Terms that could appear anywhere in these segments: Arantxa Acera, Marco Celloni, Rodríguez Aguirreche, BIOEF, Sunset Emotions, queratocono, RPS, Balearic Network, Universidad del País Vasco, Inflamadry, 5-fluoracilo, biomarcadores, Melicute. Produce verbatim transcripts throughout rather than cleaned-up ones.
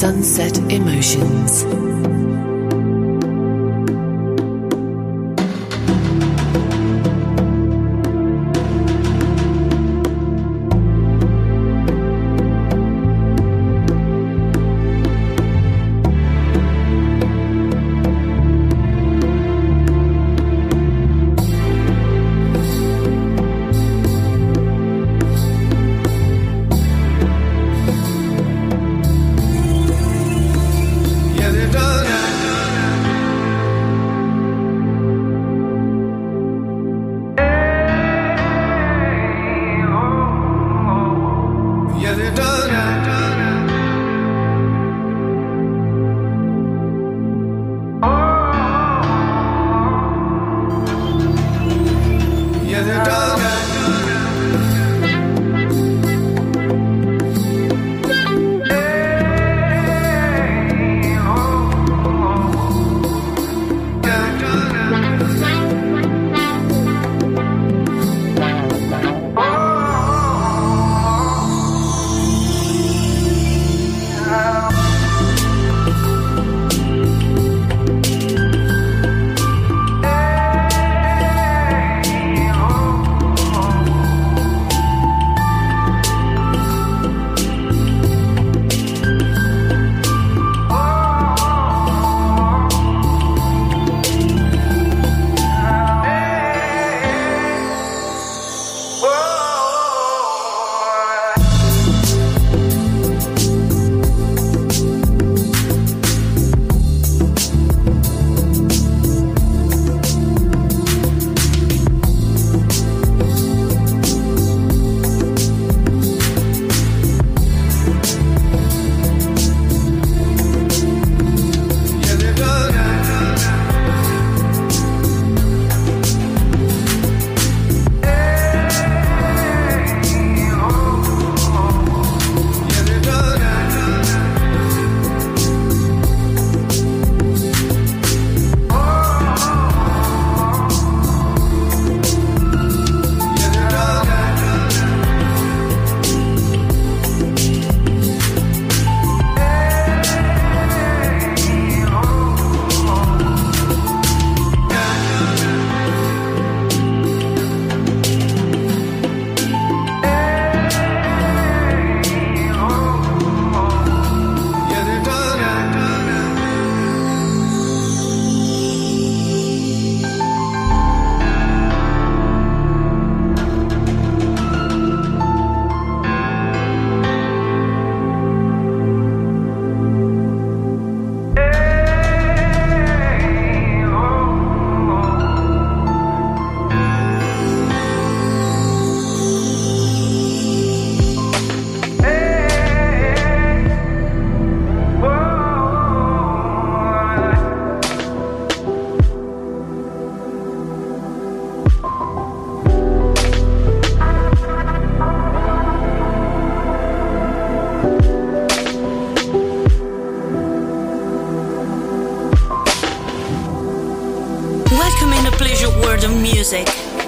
Sunset Emotions.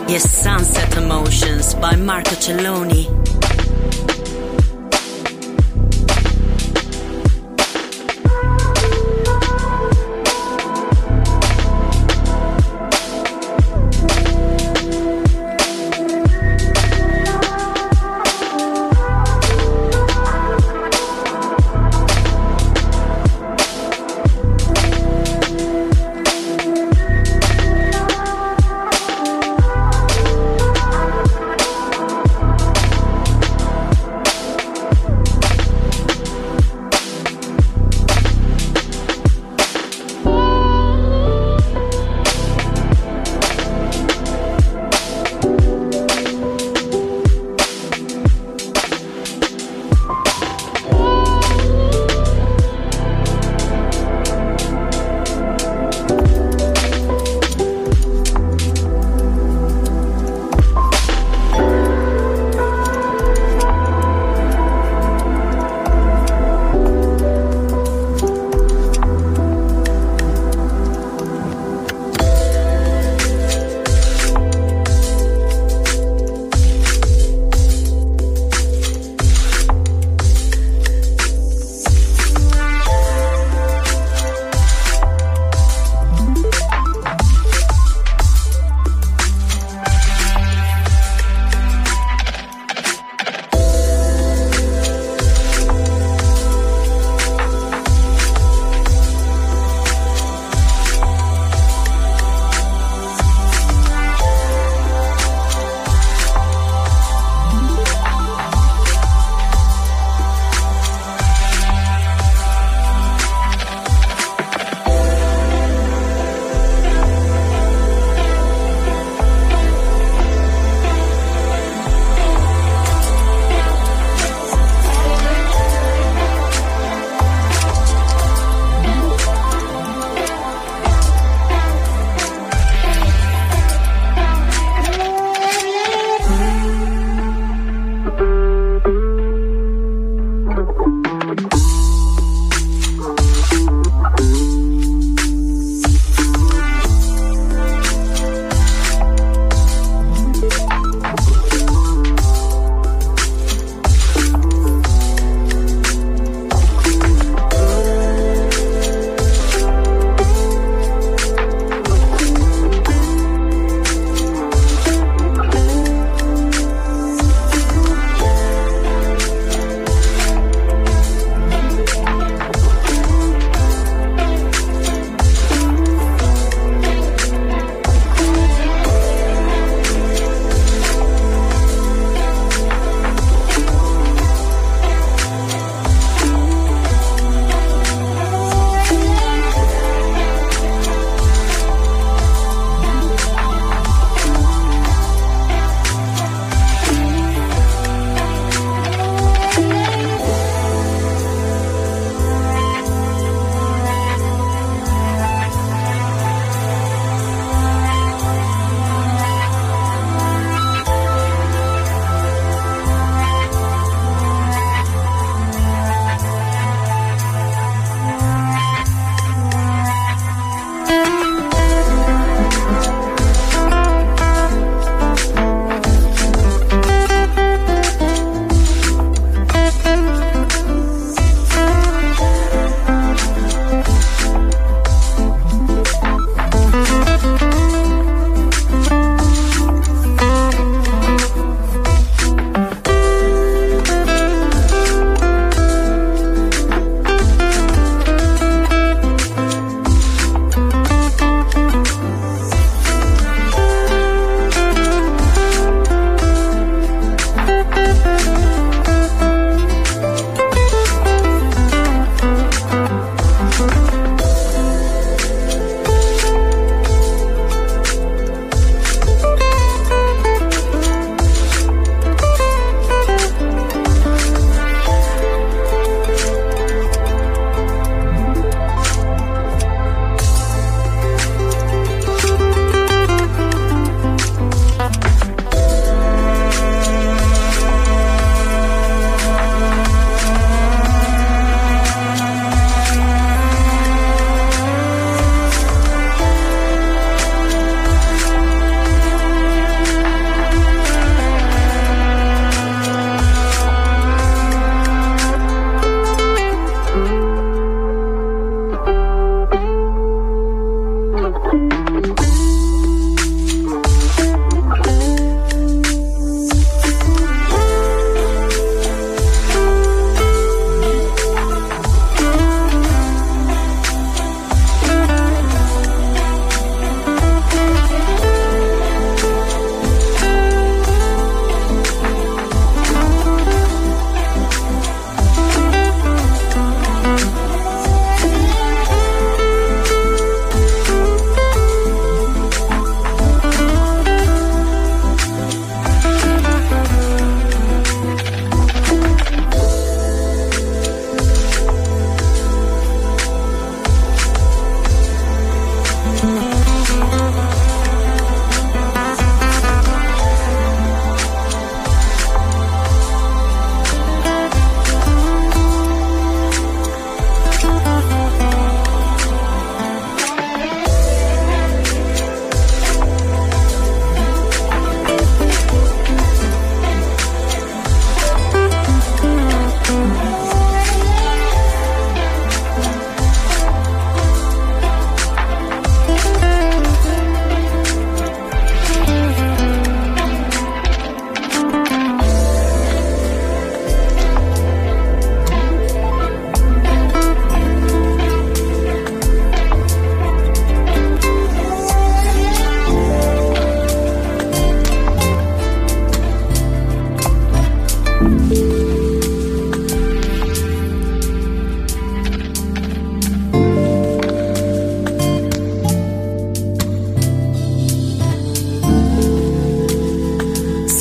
Yes, Sunset Emotions by Marco Celloni.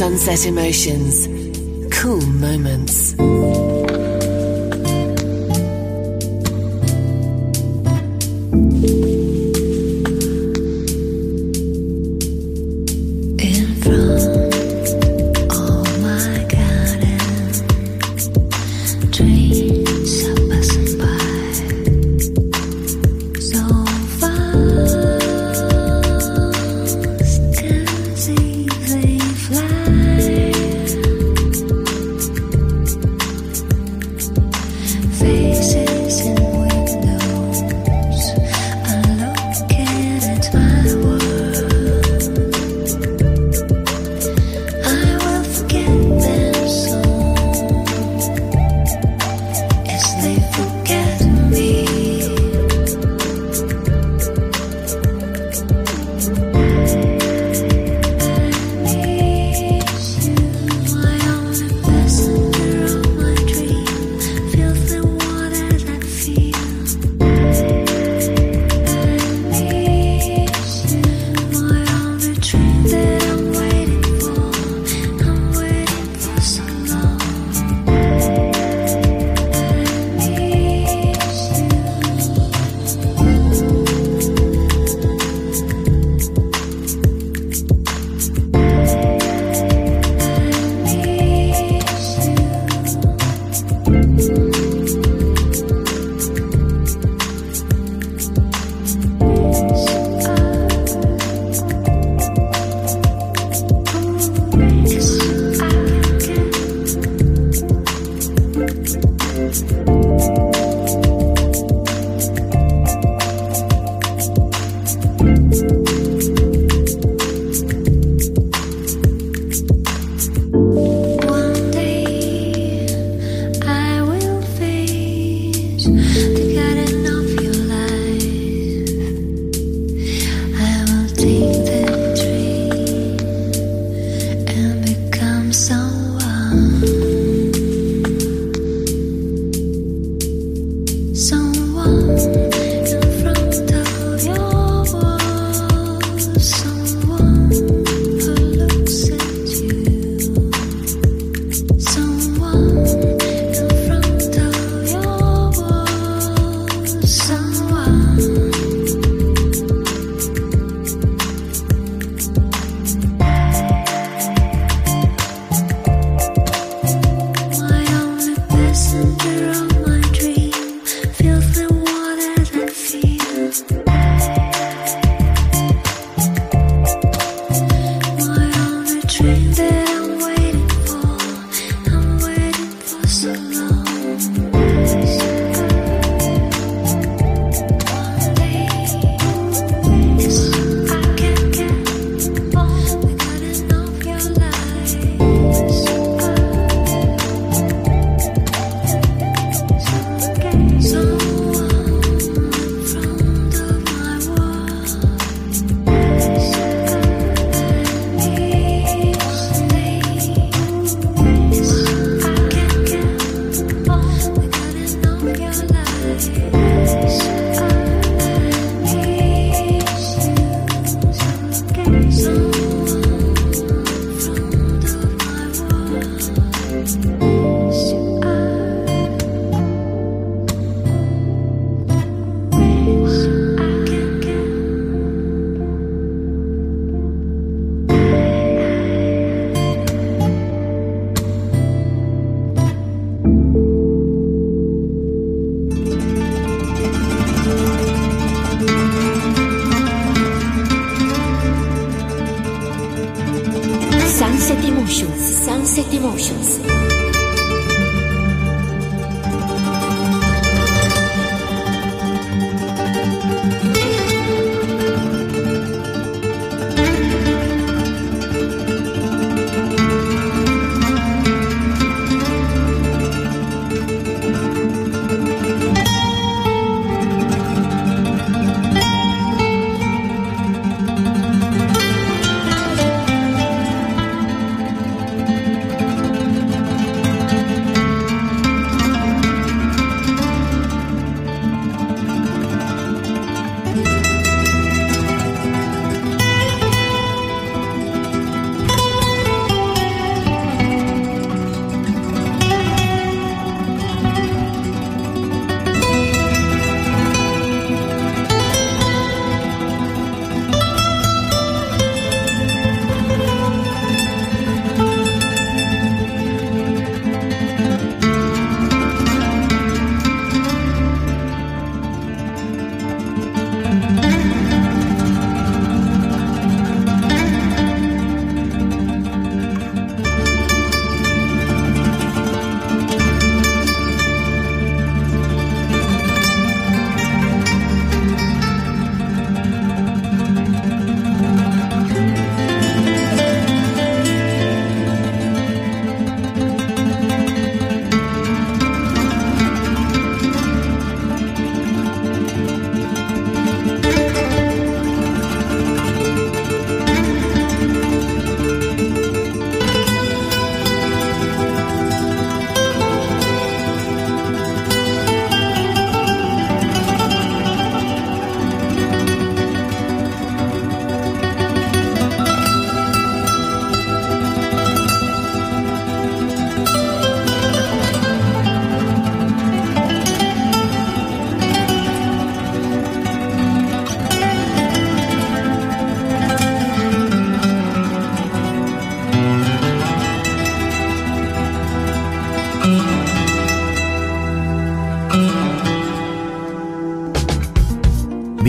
Sunset Emotions. Cool moments.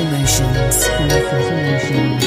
Sunset Emotions. Sunset Emotions.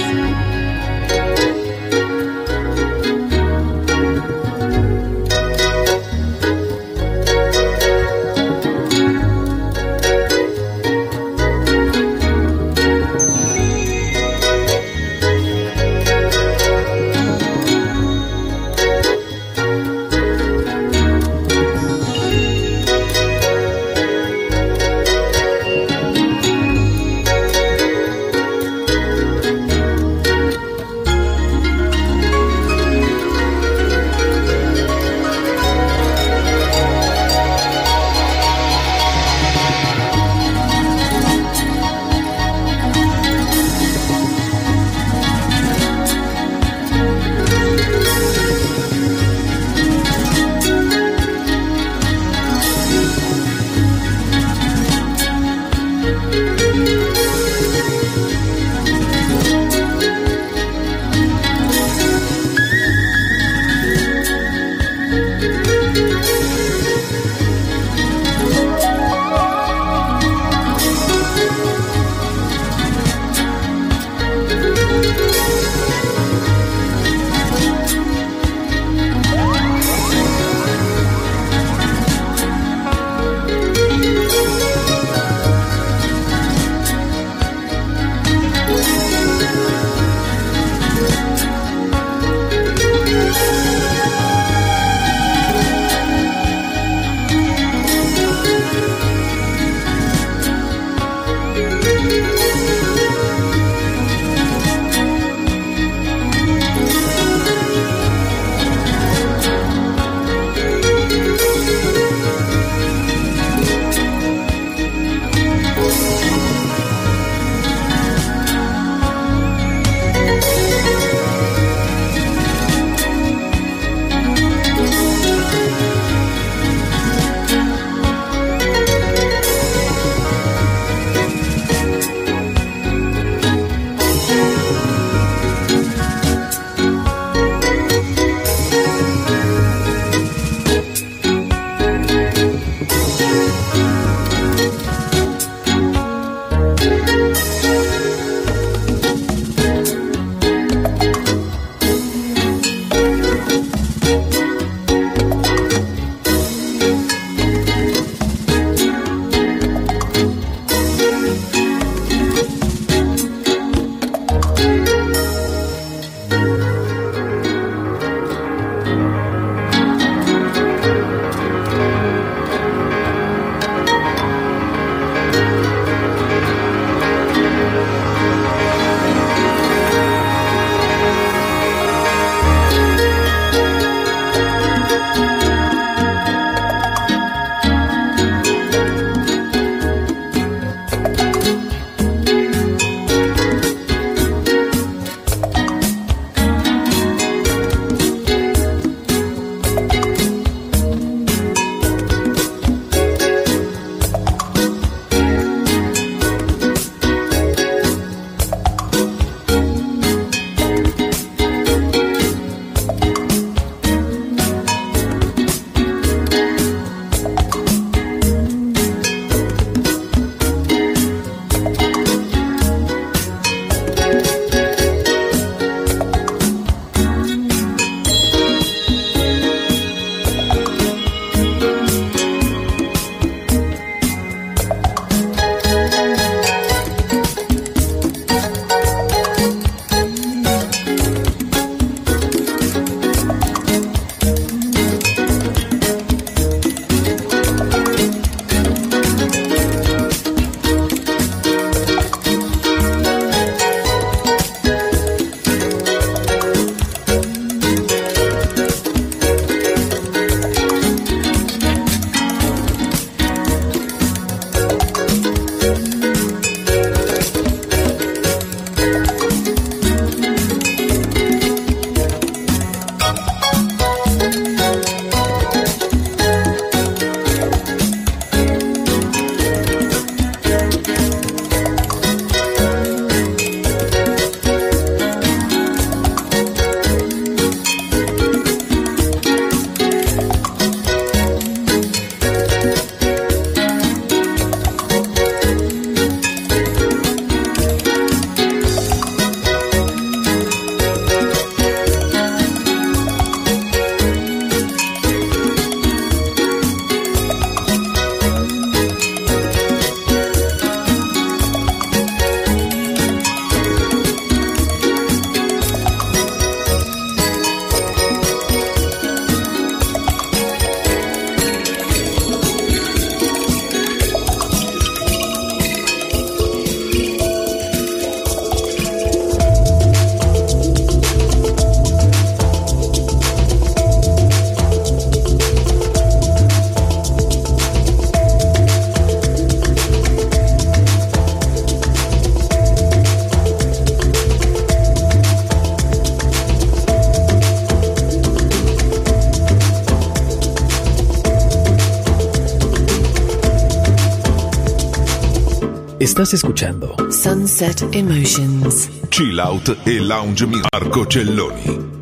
Estás escuchando Sunset Emotions, Chill Out e Lounge Music, Marco Celloni.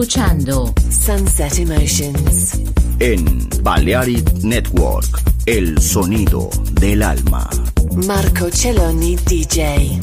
escuchando Sunset Emotions en Balearic Network, el sonido del alma. Marco Celloni D J.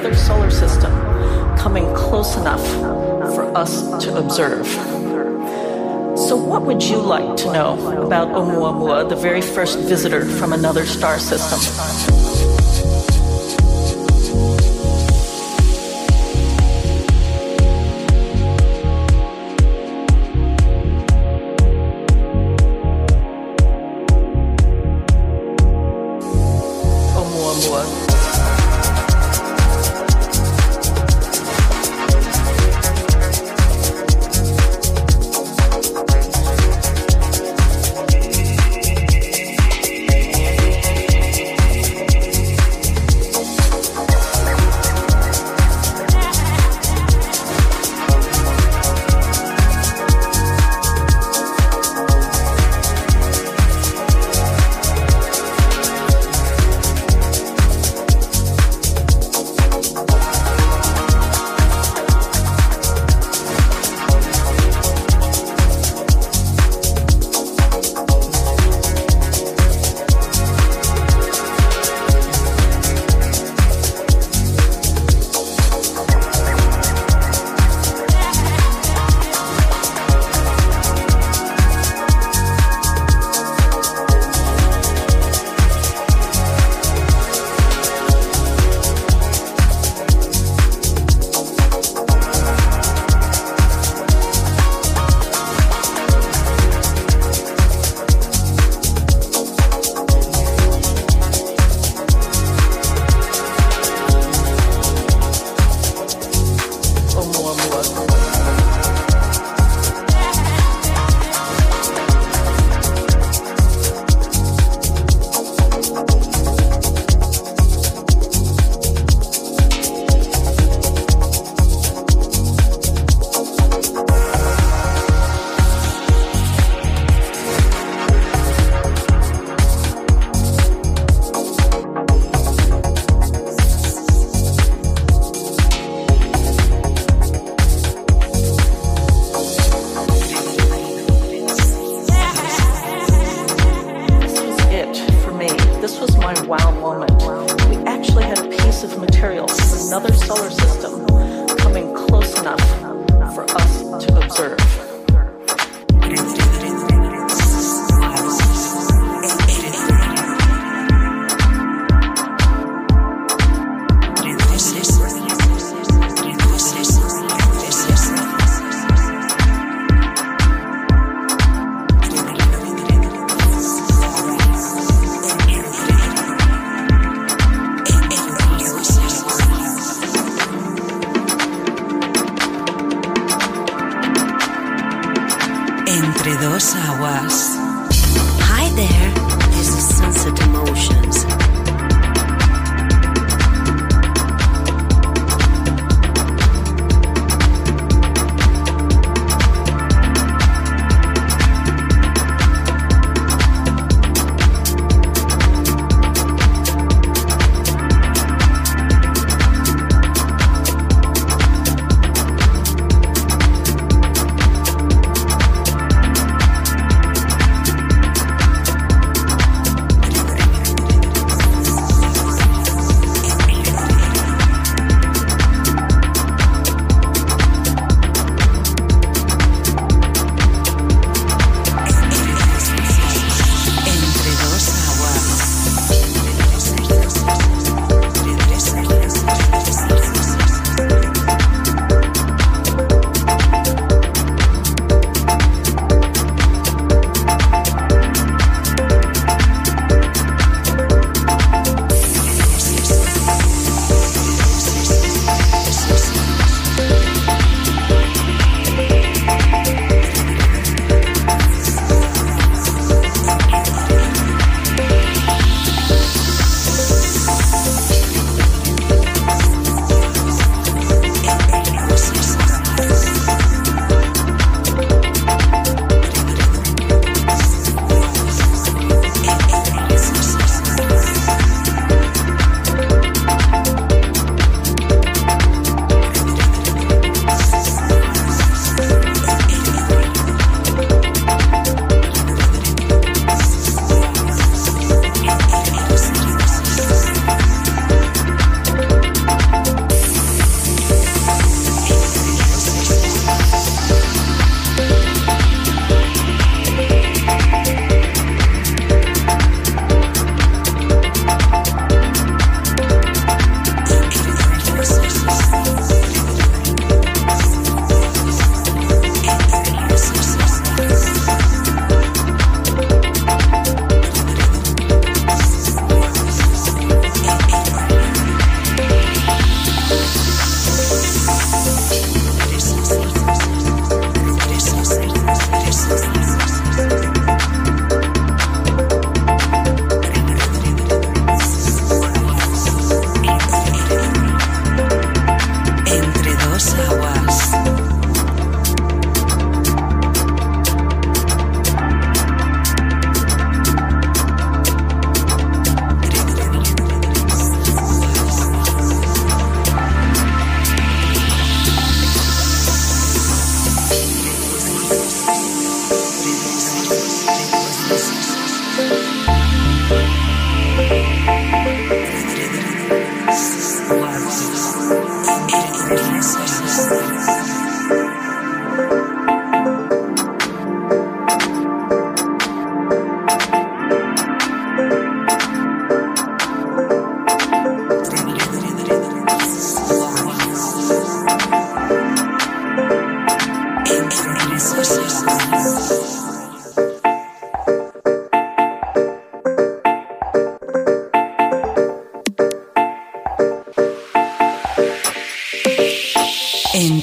another solar system coming close enough for us to observe. So what would you like to know about Oumuamua, the very first visitor from another star system?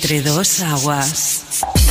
Entre dos aguas. Moving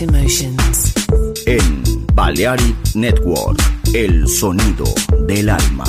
Sunset Emotions. En Balearic Network, el sonido del alma.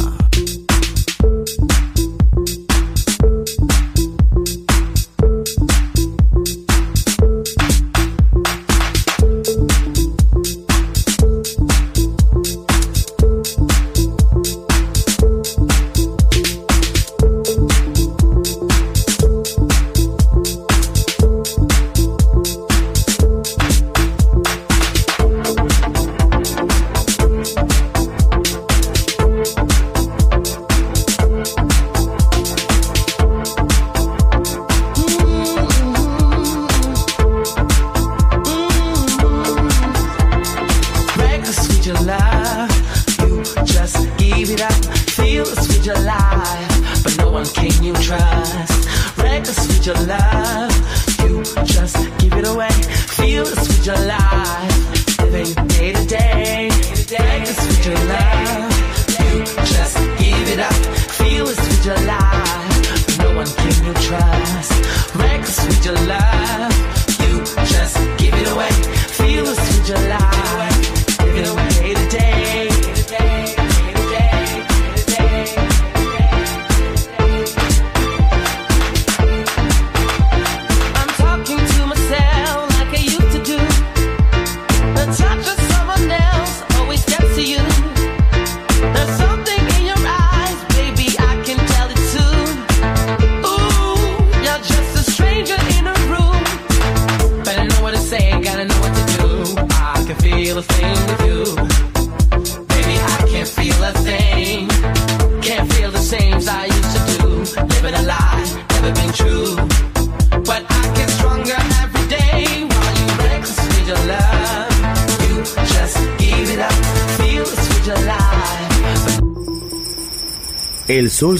El sol